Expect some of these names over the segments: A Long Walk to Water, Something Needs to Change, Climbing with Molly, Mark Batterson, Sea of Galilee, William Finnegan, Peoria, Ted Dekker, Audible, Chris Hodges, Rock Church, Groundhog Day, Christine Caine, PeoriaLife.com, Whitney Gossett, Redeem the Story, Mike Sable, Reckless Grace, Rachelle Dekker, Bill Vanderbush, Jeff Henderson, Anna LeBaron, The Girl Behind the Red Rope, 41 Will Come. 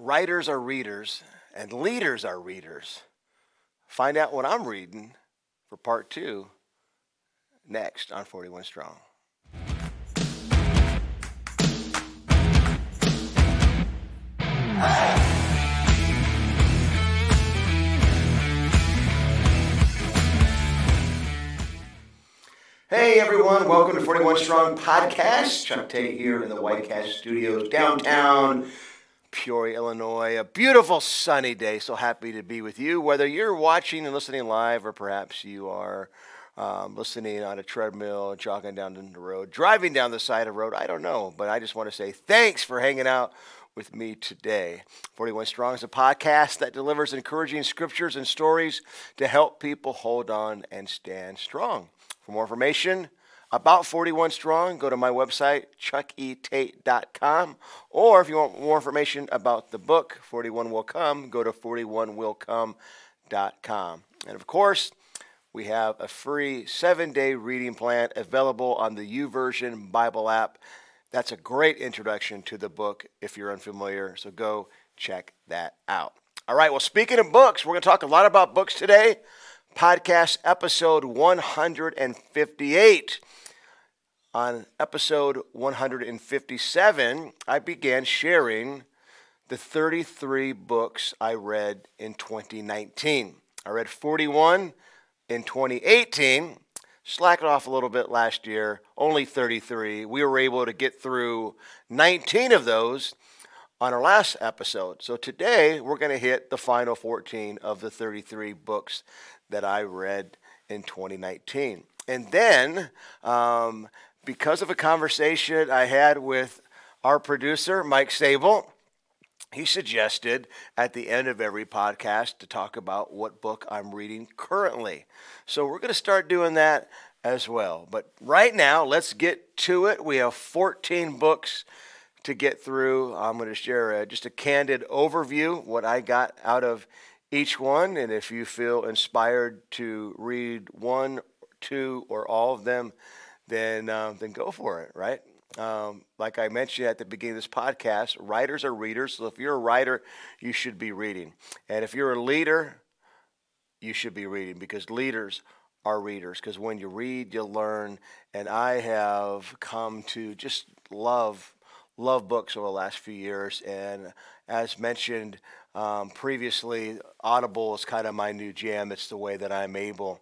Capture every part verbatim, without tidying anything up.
Writers are readers, and leaders are readers. Find out what I'm reading for part two next on forty-one Strong. Ah! Hey everyone, welcome to forty-one Strong Podcast. Chuck Tate here in the White Cash Studios, downtown Peoria, Illinois. A beautiful sunny day, so happy to be with you. Whether you're watching and listening live, or perhaps you are um, listening on a treadmill, jogging down the road, driving down the side of the road, I don't know. But I just want to say thanks for hanging out with me today. forty-one Strong is a podcast that delivers encouraging scriptures and stories to help people hold on and stand strong. For more information about forty-one Strong, go to my website, chuck e tate dot com. Or if you want more information about the book, forty-one Will Come, go to forty-one will come dot com. And of course, we have a free seven-day reading plan available on the YouVersion Bible app. That's a great introduction to the book if you're unfamiliar, so go check that out. All right, well, speaking of books, we're going to talk a lot about books today. Podcast episode one hundred fifty-eight. On episode one hundred fifty-seven, I began sharing the thirty-three books I read in twenty nineteen. I read forty-one in twenty eighteen, slacked off a little bit last year, only thirty-three. We were able to get through nineteen of those on our last episode. So today, we're going to hit the final fourteen of the thirty-three books that I read in twenty nineteen. And then, um, because of a conversation I had with our producer, Mike Sable, he suggested at the end of every podcast to talk about what book I'm reading currently. So we're going to start doing that as well. But right now, let's get to it. We have fourteen books to get through. I'm going to share a, just a candid overview, what I got out of each one, and if you feel inspired to read one, two, or all of them, then uh, then go for it, right? Um, like I mentioned at the beginning of this podcast, writers are readers, so if you're a writer, you should be reading. And if you're a leader, you should be reading, because leaders are readers, because when you read, you learn. And I have come to just love, love books over the last few years, and as mentioned, Um, previously, Audible is kind of my new jam. It's the way that I'm able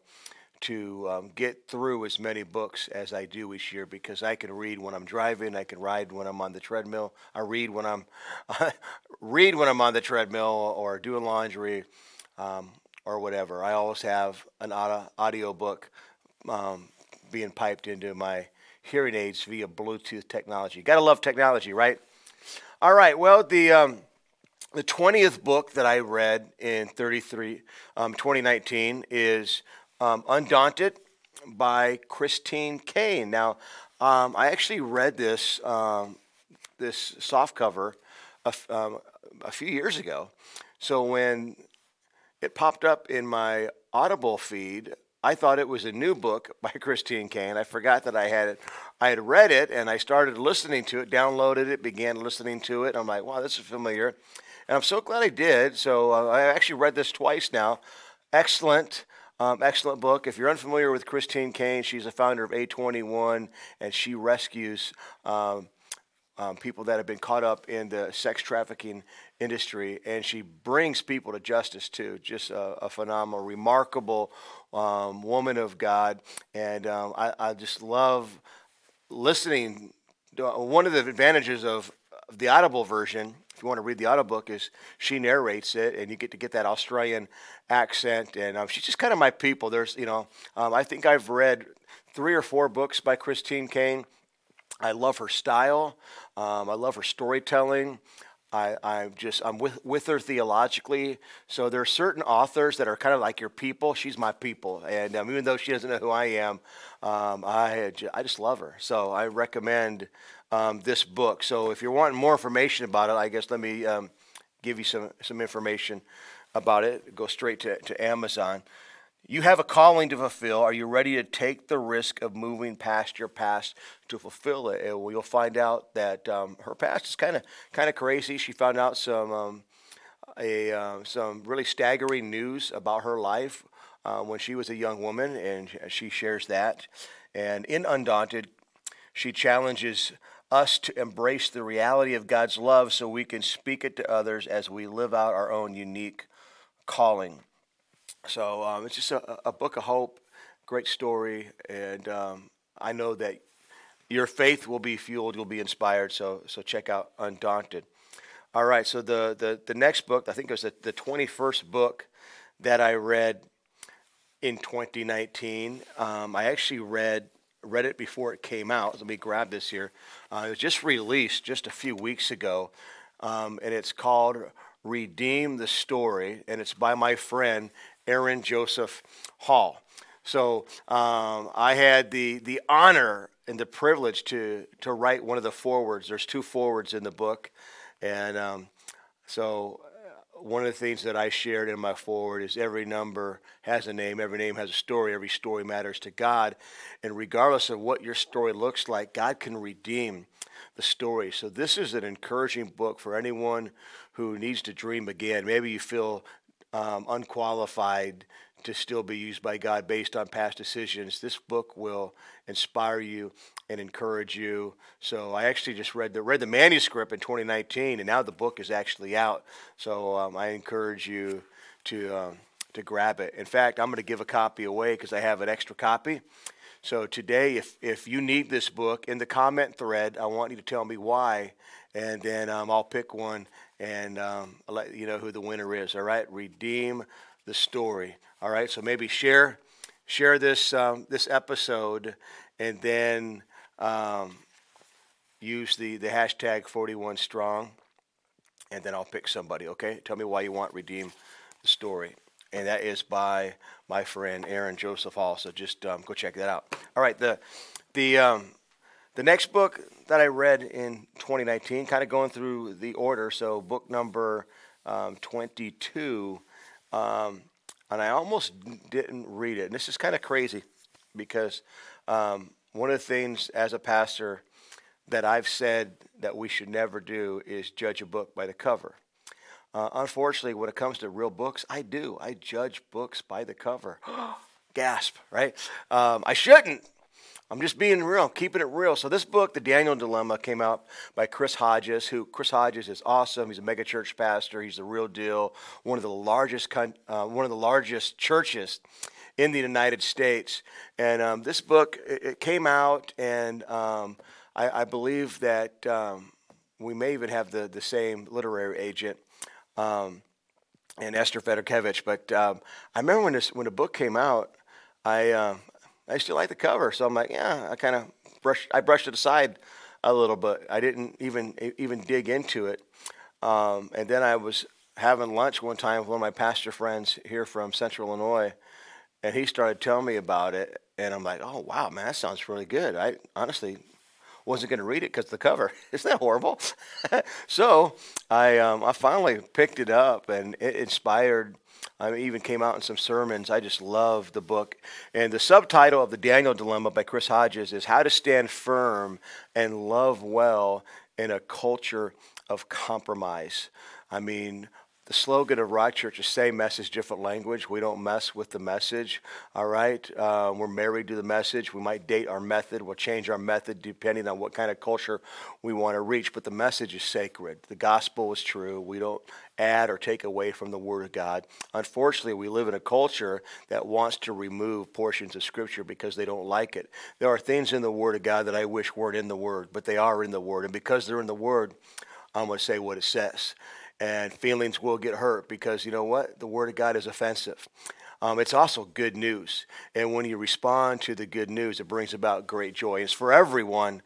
to um, get through as many books as I do each year, because I can read when I'm driving, I can ride when I'm on the treadmill, I read when I'm read when I'm on the treadmill or doing laundry um, or whatever. I always have an audio audiobook um, being piped into my hearing aids via Bluetooth technology. Gotta love technology, right? All right. Well, the um, The twentieth book that I read in thirty-three, um, twenty nineteen is um, Undaunted by Christine Caine. Now, um, I actually read this um, this softcover a, um, a few years ago. So when it popped up in my Audible feed, I thought it was a new book by Christine Caine. I forgot that I had it. I had read it, and I started listening to it, downloaded it, began listening to it. I'm like, wow, this is familiar. And I'm so glad I did. So uh, I actually read this twice now. Excellent, um, excellent book. If you're unfamiliar with Christine Caine, she's a founder of A twenty-one, and she rescues um, um, people that have been caught up in the sex trafficking industry, and she brings people to justice too. Just a, a phenomenal, remarkable um, woman of God, and um, I, I just love listening. One of the advantages of the Audible version, if you want to read the audiobook, is she narrates it, and you get to get that Australian accent, and um, she's just kind of my people. There's, you know, um, I think I've read three or four books by Christine Caine. I love her style. Um, I love her storytelling. I, I'm just, I'm with, with her theologically. So there are certain authors that are kind of like your people. She's my people. And um, even though she doesn't know who I am, um, I, I just love her. So I recommend um, this book. So if you're wanting more information about it, I guess let me um, give you some, some information about it. Go straight to, to Amazon. You have a calling to fulfill. Are you ready to take the risk of moving past your past to fulfill it? And you'll find out that um, her past is kind of kind of crazy. She found out some um, a uh, some really staggering news about her life uh, when she was a young woman, and she shares that. And in Undaunted, she challenges us to embrace the reality of God's love so we can speak it to others as we live out our own unique calling. So um, it's just a, a book of hope, great story, and um, I know that your faith will be fueled, you'll be inspired, so so check out Undaunted. All right, so the the, the next book, I think it was the, the twenty-first book that I read in twenty nineteen. Um, I actually read read it before it came out. Let me grab this here. Uh, it was just released just a few weeks ago, um, and it's called Redeem the Story, and it's by my friend, Aaron Joseph Hall. So um, I had the the honor and the privilege to to write one of the forewords. There's two forewords in the book, and um, so one of the things that I shared in my foreword is every number has a name, every name has a story, every story matters to God, and regardless of what your story looks like, God can redeem the story. So this is an encouraging book for anyone who needs to dream again. Maybe you feel Um, unqualified to still be used by God based on past decisions. This book will inspire you and encourage you. So I actually just read the read the manuscript in twenty nineteen, and now the book is actually out. So um, I encourage you to um, to grab it. In fact, I'm going to give a copy away because I have an extra copy. So today, if if you need this book, in the comment thread, I want you to tell me why, and then um, I'll pick one. And um, I'll let you know who the winner is, all right? Redeem the Story, all right? So maybe share share this um, this episode, and then um, use the, the hashtag forty-one strong, and then I'll pick somebody, okay? Tell me why you want Redeem the Story. And that is by my friend Aaron Joseph Hall, so just um, go check that out. All right, the the um, the next book that I read in twenty nineteen, kind of going through the order, so book number um, twenty-two, um, and I almost didn't read it. And this is kind of crazy because um, one of the things as a pastor that I've said that we should never do is judge a book by the cover. Uh, unfortunately, when it comes to real books, I do. I judge books by the cover. Gasp, right? Um, I shouldn't. I'm just being real, keeping it real. So this book, The Daniel Dilemma, came out by Chris Hodges, who Chris Hodges is awesome. He's a megachurch pastor. He's the real deal. One of the largest, uh, one of the largest churches in the United States. And um, this book, it, it came out, and um, I, I believe that um, we may even have the the same literary agent. Um, and Esther Fedorkevich. But um, I remember when this when the book came out, I. Uh, I still like the cover, so I'm like, yeah, I kind of brushed, I brushed it aside a little bit. I didn't even even dig into it. Um, and then I was having lunch one time with one of my pastor friends here from Central Illinois, and he started telling me about it, and I'm like, oh, wow, man, that sounds really good. I honestly wasn't going to read it because of the cover. Isn't that horrible? So I um, I finally picked it up, and it inspired I even came out in some sermons. I just love the book. And the subtitle of The Daniel Dilemma by Chris Hodges is How to Stand Firm and Love Well in a Culture of Compromise. I mean, the slogan of Rock Church is same message, different language. We don't mess with the message, all right? Uh, we're married to the message. We might date our method. We'll change our method depending on what kind of culture we want to reach. But the message is sacred. The gospel is true. We don't add or take away from the Word of God. Unfortunately, we live in a culture that wants to remove portions of Scripture because they don't like it. There are things in the Word of God that I wish weren't in the Word, but they are in the Word. And because they're in the Word, I'm going to say what it says. And feelings will get hurt because, you know what? The Word of God is offensive. Um, it's also good news. And when you respond to the good news, it brings about great joy. It's for everyone.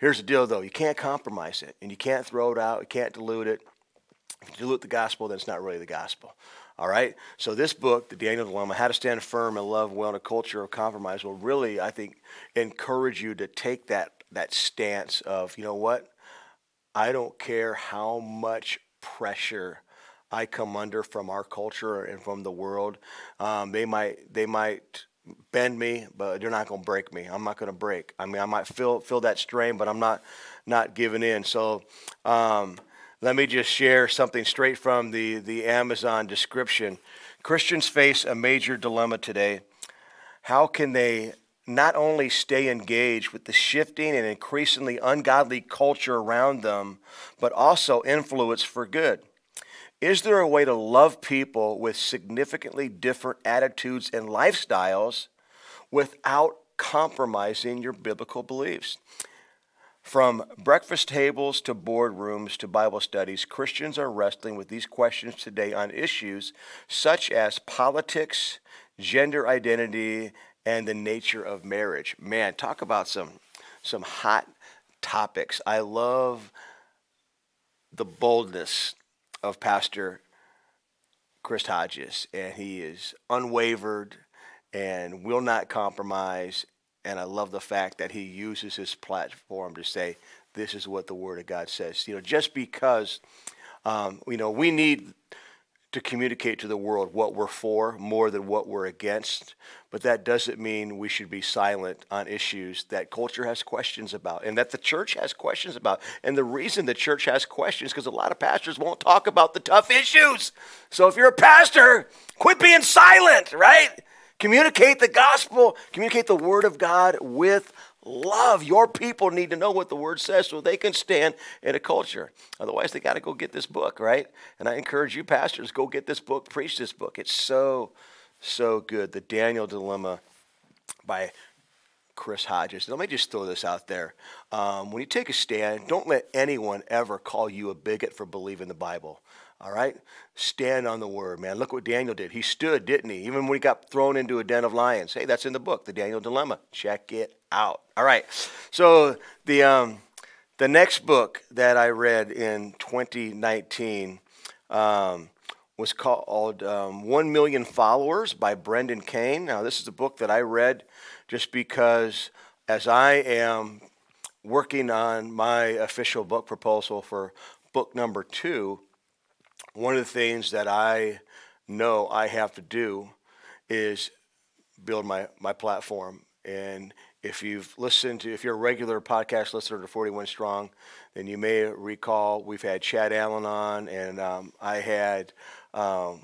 Here's the deal, though. You can't compromise it, and you can't throw it out. You can't dilute it. If you dilute the gospel, then it's not really the gospel. All right? So this book, The Daniel Dilemma, How to Stand Firm and Love Well in a Culture of Compromise, will really, I think, encourage you to take that, that stance of, you know what? I don't care how much pressure I come under from our culture and from the world. Um, they might they might bend me, but they're not going to break me. I'm not going to break. I mean, I might feel feel that strain, but I'm not not giving in. So um, let me just share something straight from the the Amazon description. Christians face a major dilemma today. How can they not only stay engaged with the shifting and increasingly ungodly culture around them, but also influence for good? Is there a way to love people with significantly different attitudes and lifestyles without compromising your biblical beliefs? From breakfast tables to boardrooms to Bible studies, Christians are wrestling with these questions today on issues such as politics, gender identity, and the nature of marriage. Man, talk about some some hot topics. I love the boldness of Pastor Chris Hodges, and he is unwavered and will not compromise. And I love the fact that he uses his platform to say, this is what the Word of God says. You know, just because, um, you know, we need to communicate to the world what we're for more than what we're against, but that doesn't mean we should be silent on issues that culture has questions about and that the church has questions about. And the reason the church has questions is because a lot of pastors won't talk about the tough issues. So if you're a pastor, quit being silent, right? Communicate the gospel, communicate the Word of God with love. Your people need to know what the Word says so they can stand in a culture. Otherwise, they got to go get this book, right? And I encourage you pastors, go get this book, preach this book. It's so, so good. The Daniel Dilemma by Chris Hodges. Let me just throw this out there. Um, when you take a stand, don't let anyone ever call you a bigot for believing the Bible. All right? Stand on the Word, man. Look what Daniel did. He stood, didn't he? Even when he got thrown into a den of lions. Hey, that's in the book, The Daniel Dilemma. Check it out. All right. So the um, the next book that I read in twenty nineteen um, was called um, One Million Followers by Brendan Kane. Now, this is a book that I read just because as I am working on my official book proposal for book number two, one of the things that I know I have to do is build my, my platform. And if you've listened to, if you're a regular podcast listener to forty-one Strong, then you may recall we've had Chad Allen on, and um, I had um,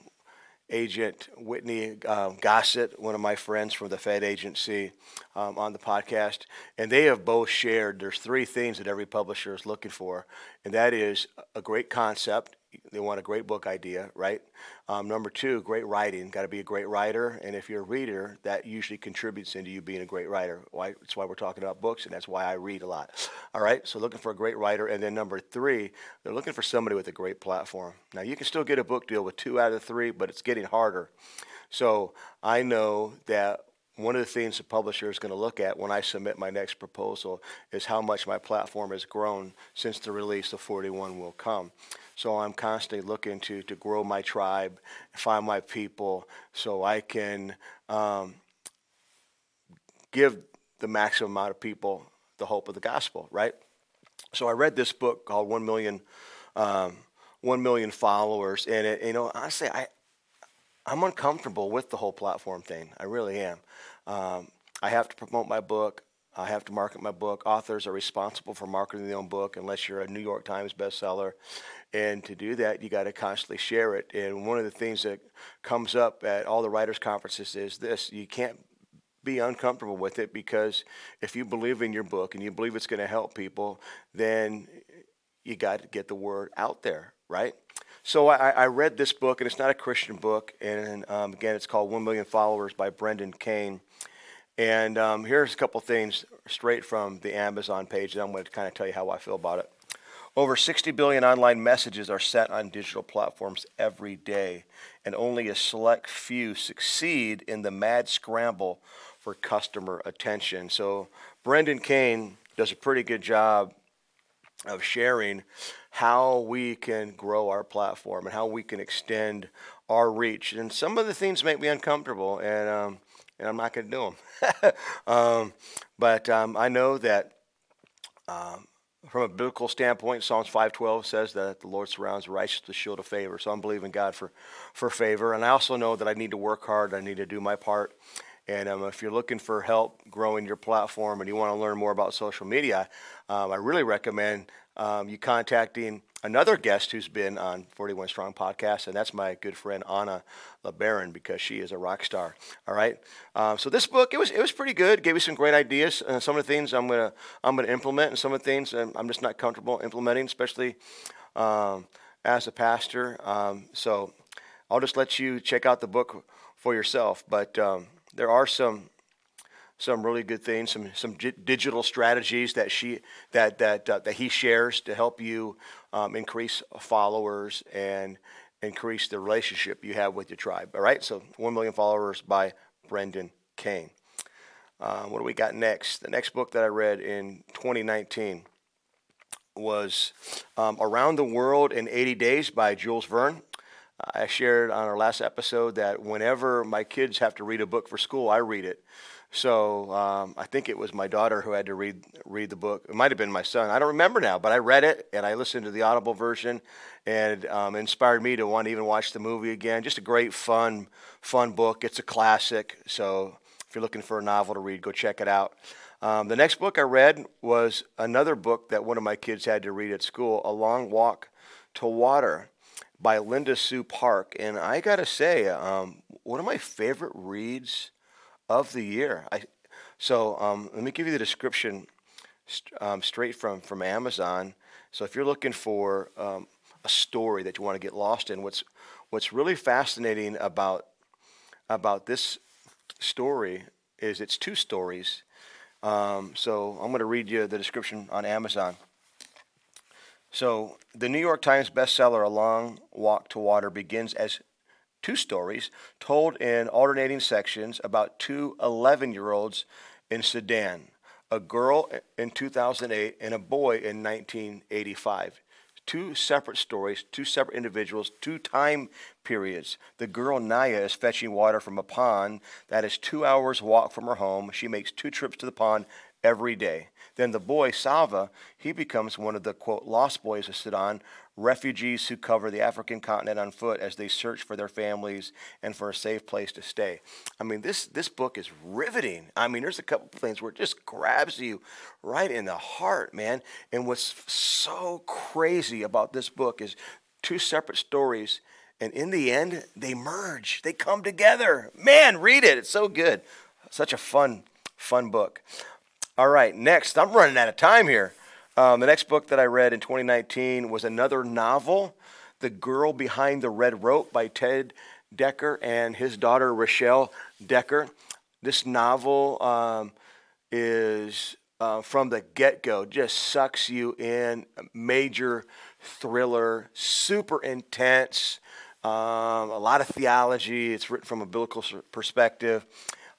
Agent Whitney uh, Gossett, one of my friends from the Fed Agency, um, on the podcast. And they have both shared there's three things that every publisher is looking for, and that is a great concept. They want a great book idea, right? Um, number two, great writing. Got to be a great writer. And if you're a reader, that usually contributes into you being a great writer. Why, that's why we're talking about books, and that's why I read a lot. All right, so looking for a great writer. And then number three, they're looking for somebody with a great platform. Now, you can still get a book deal with two out of three, but it's getting harder. So I know that one of the things the publisher is going to look at when I submit my next proposal is how much my platform has grown since the release of forty-one Will Come. So I'm constantly looking to to grow my tribe, find my people, so I can um, give the maximum amount of people the hope of the gospel, right? So I read this book called One Million, um, One Million Followers, and it, you know, honestly, I. I'm uncomfortable with the whole platform thing. I really am. Um, I have to promote my book. I have to market my book. Authors are responsible for marketing their own book unless you're a New York Times bestseller. And to do that, you got to constantly share it. And one of the things that comes up at all the writers' conferences is this. You can't be uncomfortable with it, because if you believe in your book and you believe it's going to help people, then you got to get the word out there, right? So I, I read this book, and it's not a Christian book, and um, again, it's called One Million Followers by Brendan Kane. And um, here's a couple things straight from the Amazon page, and I'm going to kind of tell you how I feel about it. Over sixty billion online messages are sent on digital platforms every day, and only a select few succeed in the mad scramble for customer attention. So Brendan Kane does a pretty good job of sharing how we can grow our platform and how we can extend our reach. And some of the things make me uncomfortable, and um, and I'm not going to do them. um, but um, I know that um, From a biblical standpoint, Psalms five twelve says that the Lord surrounds the righteous with the shield of favor. So I'm believing God for, for favor. And I also know that I need to work hard. I need to do my part. And um, if you're looking for help growing your platform and you want to learn more about social media, um, I really recommend um, you contacting another guest who's been on forty-one Strong Podcast, and that's my good friend Anna LeBaron, because she is a rock star. All right. Um, so this book, it was it was pretty good. Gave me some great ideas. Uh, some of the things I'm gonna I'm gonna implement, and some of the things I'm, I'm just not comfortable implementing, especially um, as a pastor. Um, so I'll just let you check out the book for yourself. But um, there are some some really good things, some some g- digital strategies that she that that uh, that he shares to help you um, increase followers and increase the relationship you have with your tribe. All right, so One Million Followers by Brendan Kane. Uh, what do we got next? The next book that I read in twenty nineteen was um, Around the World in eighty days by Jules Verne. I shared on our last episode that whenever my kids have to read a book for school, I read it. So um, I think it was my daughter who had to read read the book. It might have been my son. I don't remember now, but I read it, and I listened to the Audible version, and um, inspired me to want to even watch the movie again. Just a great, fun, fun book. It's a classic. So if you're looking for a novel to read, go check it out. Um, the next book I read was another book that one of my kids had to read at school, A Long Walk to Water by Linda Sue Park. And I got to say, um, one of my favorite reads of the year. I, so um, let me give you the description st- um, straight from, from Amazon. So if you're looking for um, a story that you want to get lost in, what's what's really fascinating about about this story is it's two stories. Um, so I'm going to read you the description on Amazon. So the New York Times bestseller A Long Walk to Water begins as two stories told in alternating sections about two eleven-year-olds in Sudan, a girl in two thousand eight and a boy in nineteen eighty-five. Two separate stories, two separate individuals, two time periods. The girl Naya is fetching water from a pond that is two hours' walk from her home. She makes two trips to the pond every day. Then the boy, Salva, he becomes one of the, quote, lost boys of Sudan, refugees who cover the African continent on foot as they search for their families and for a safe place to stay. I mean, this this book is riveting. I mean, there's a couple of things where it just grabs you right in the heart, man. And what's so crazy about this book is two separate stories, and in the end, they merge. They come together. Man, read it. It's so good. Such a fun, fun book. All right, next. I'm running out of time here. Um, the next book that I read in twenty nineteen was another novel, The Girl Behind the Red Rope by Ted Dekker and his daughter, Rachelle Dekker. This novel um, is, uh, from the get-go, just sucks you in. Major thriller, super intense, um, a lot of theology. It's written from a biblical perspective,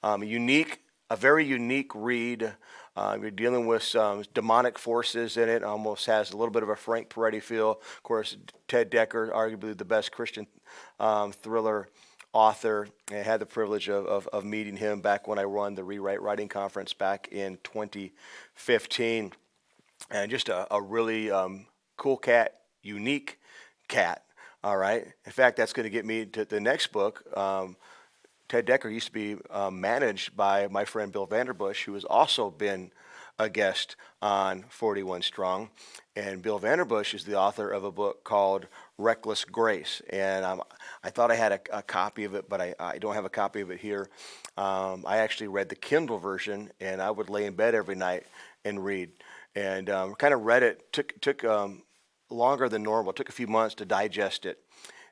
um, unique, a very unique read. Uh, you're dealing with some demonic forces in it. Almost has a little bit of a Frank Peretti feel. Of course, Ted Dekker, arguably the best Christian um, thriller author. I had the privilege of, of, of meeting him back when I won the Rewrite Writing Conference back in twenty fifteen. And just a, a really um, cool cat, unique cat. All right. In fact, that's going to get me to the next book. Um, Ted Dekker used to be uh, managed by my friend Bill Vanderbush, who has also been a guest on forty-one Strong. And Bill Vanderbush is the author of a book called Reckless Grace. And um, I thought I had a, a copy of it, but I, I don't have a copy of it here. Um, I actually read the Kindle version, and I would lay in bed every night and read. And um, kind of read it, took, took um, longer than normal, it took a few months to digest it.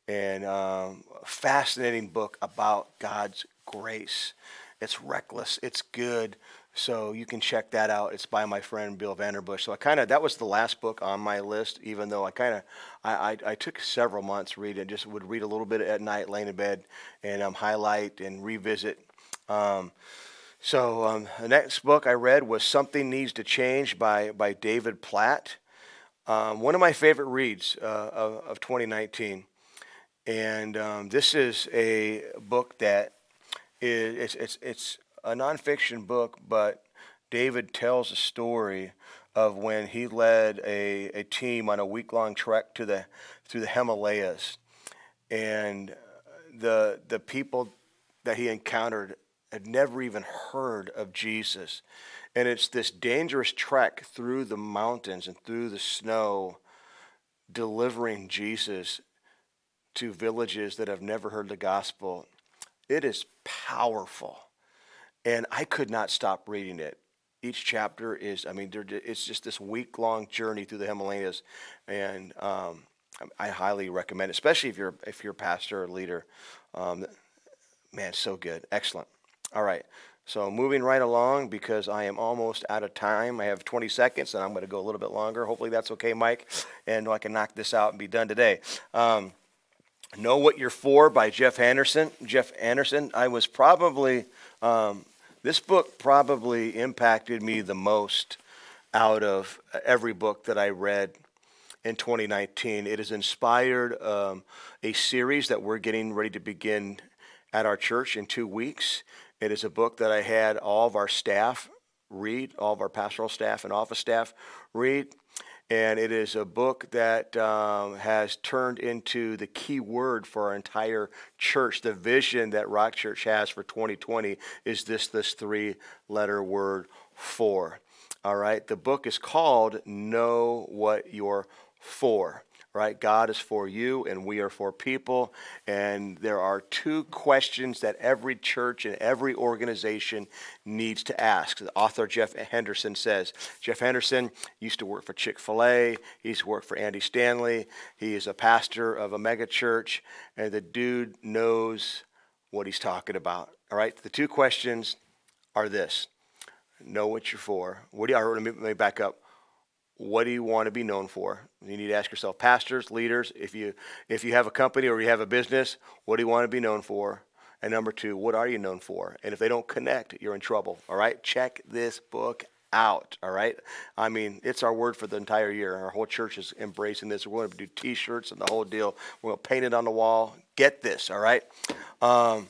And um, a fascinating book about God's grace. It's reckless. It's good. So you can check that out. It's by my friend Bill Vanderbush. So I kind of, that was the last book on my list, even though I kind of, I, I, I took several months reading. Just would read a little bit at night, laying in bed, and um, highlight and revisit. Um, so um, the next book I read was Something Needs to Change by, by David Platt. Um, one of my favorite reads uh, of, of twenty nineteen. And um, this is a book that is, it's, it's, it's a nonfiction book, but David tells a story of when he led a, a team on a week-long trek to the through the Himalayas, and the the people that he encountered had never even heard of Jesus. And it's this dangerous trek through the mountains and through the snow, delivering Jesus to villages that have never heard the gospel. It is powerful. And I could not stop reading it. Each chapter is, I mean, it's just this week-long journey through the Himalayas. And um, I highly recommend it, especially if you're, if you're a pastor or leader. Um, man, so good. Excellent. All right. So moving right along, because I am almost out of time. I have twenty seconds, and I'm going to go a little bit longer. Hopefully that's okay, Mike, and I can knock this out and be done today. Um, Know What You're For by Jeff Henderson. Jeff Henderson, I was probably, um, this book probably impacted me the most out of every book that I read in twenty nineteen. It has inspired um, a series that we're getting ready to begin at our church in two weeks. It is a book that I had all of our staff read, all of our pastoral staff and office staff read. And it is a book that um, has turned into the key word for our entire church. The vision that Rock Church has for twenty twenty is this, this three-letter word, for. All right? The book is called Know What You're For. Right? God is for you, and we are for people. And there are two questions that every church and every organization needs to ask. The author, Jeff Henderson, says. Jeff Henderson used to work for Chick-fil-A. He's worked for Andy Stanley. He is a pastor of a megachurch, and the dude knows what he's talking about. All right? The two questions are this. Know what you're for. What do you, let me, let me back up. What do you want to be known for? You need to ask yourself, pastors, leaders, if you if you have a company or you have a business, what do you want to be known for? And number two, what are you known for? And if they don't connect, you're in trouble, all right? Check this book out, all right? I mean, it's our word for the entire year. Our whole church is embracing this. We're going to do T-shirts and the whole deal. We're going to paint it on the wall. Get this, all right? Um,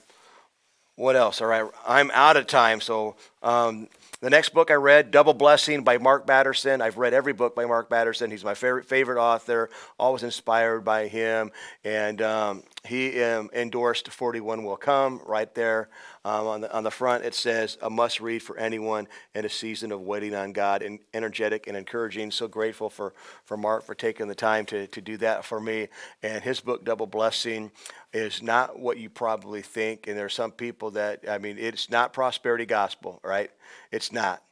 what else? All right, I'm out of time, so... Um, The next book I read, Double Blessing by Mark Batterson. I've read every book by Mark Batterson. He's my favorite favorite author, always inspired by him. And um, he um, endorsed forty-one Will Come right there. Um, on the on the front, it says, a must-read for anyone in a season of waiting on God, and energetic and encouraging. So grateful for, for Mark for taking the time to, to do that for me. And his book, Double Blessing, is not what you probably think. And there are some people that, I mean, it's not prosperity gospel, right? It's not.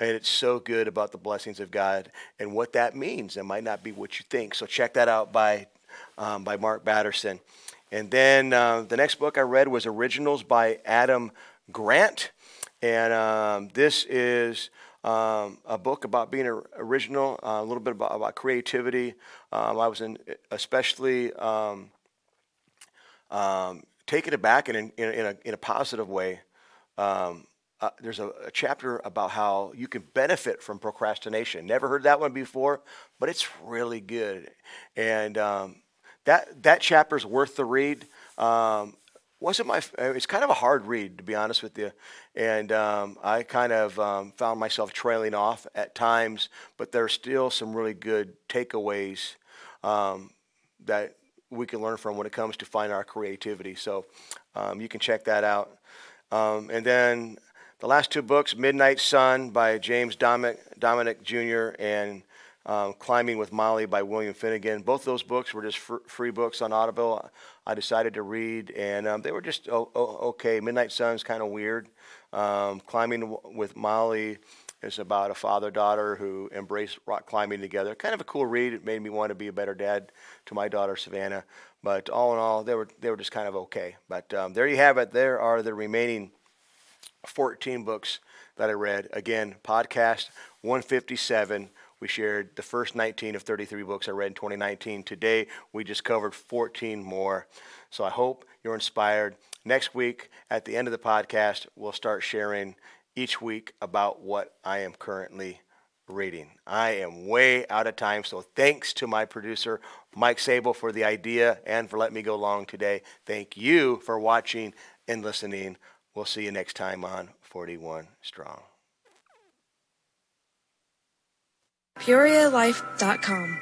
And it's so good about the blessings of God and what that means. It might not be what you think. So check that out by um, by Mark Batterson. And then uh, the next book I read was Originals by Adam Grant. And um, this is um, a book about being original, uh, a little bit about, about creativity. Um, I was in especially um, um, taken aback in, in, in, a, in a positive way. Um, uh, there's a, a chapter about how you can benefit from procrastination. Never heard that one before, but it's really good. And... Um, That that chapter's worth the read. Um, wasn't my. It's kind of a hard read, to be honest with you, and um, I kind of um, found myself trailing off at times. But there's still some really good takeaways um, that we can learn from when it comes to finding our creativity. So um, you can check that out. Um, and then the last two books: Midnight Sun by James Dominic, Dominic Junior and Um, Climbing with Molly by William Finnegan. Both those books were just fr- free books on Audible. I decided to read, and um, they were just o- o- okay. Midnight Sun's kind of weird. Um, Climbing w- with Molly is about a father-daughter who embrace rock climbing together. Kind of a cool read. It made me want to be a better dad to my daughter, Savannah. But all in all, they were they were just kind of okay. But um, there you have it. There are the remaining fourteen books that I read. Again, podcast one fifty-seven. We shared the first nineteen of thirty-three books I read in twenty nineteen. Today, we just covered fourteen more. So I hope you're inspired. Next week, at the end of the podcast, we'll start sharing each week about what I am currently reading. I am way out of time, so thanks to my producer, Mike Sable, for the idea and for letting me go long today. Thank you for watching and listening. We'll see you next time on forty-one Strong. Peoria Life dot com.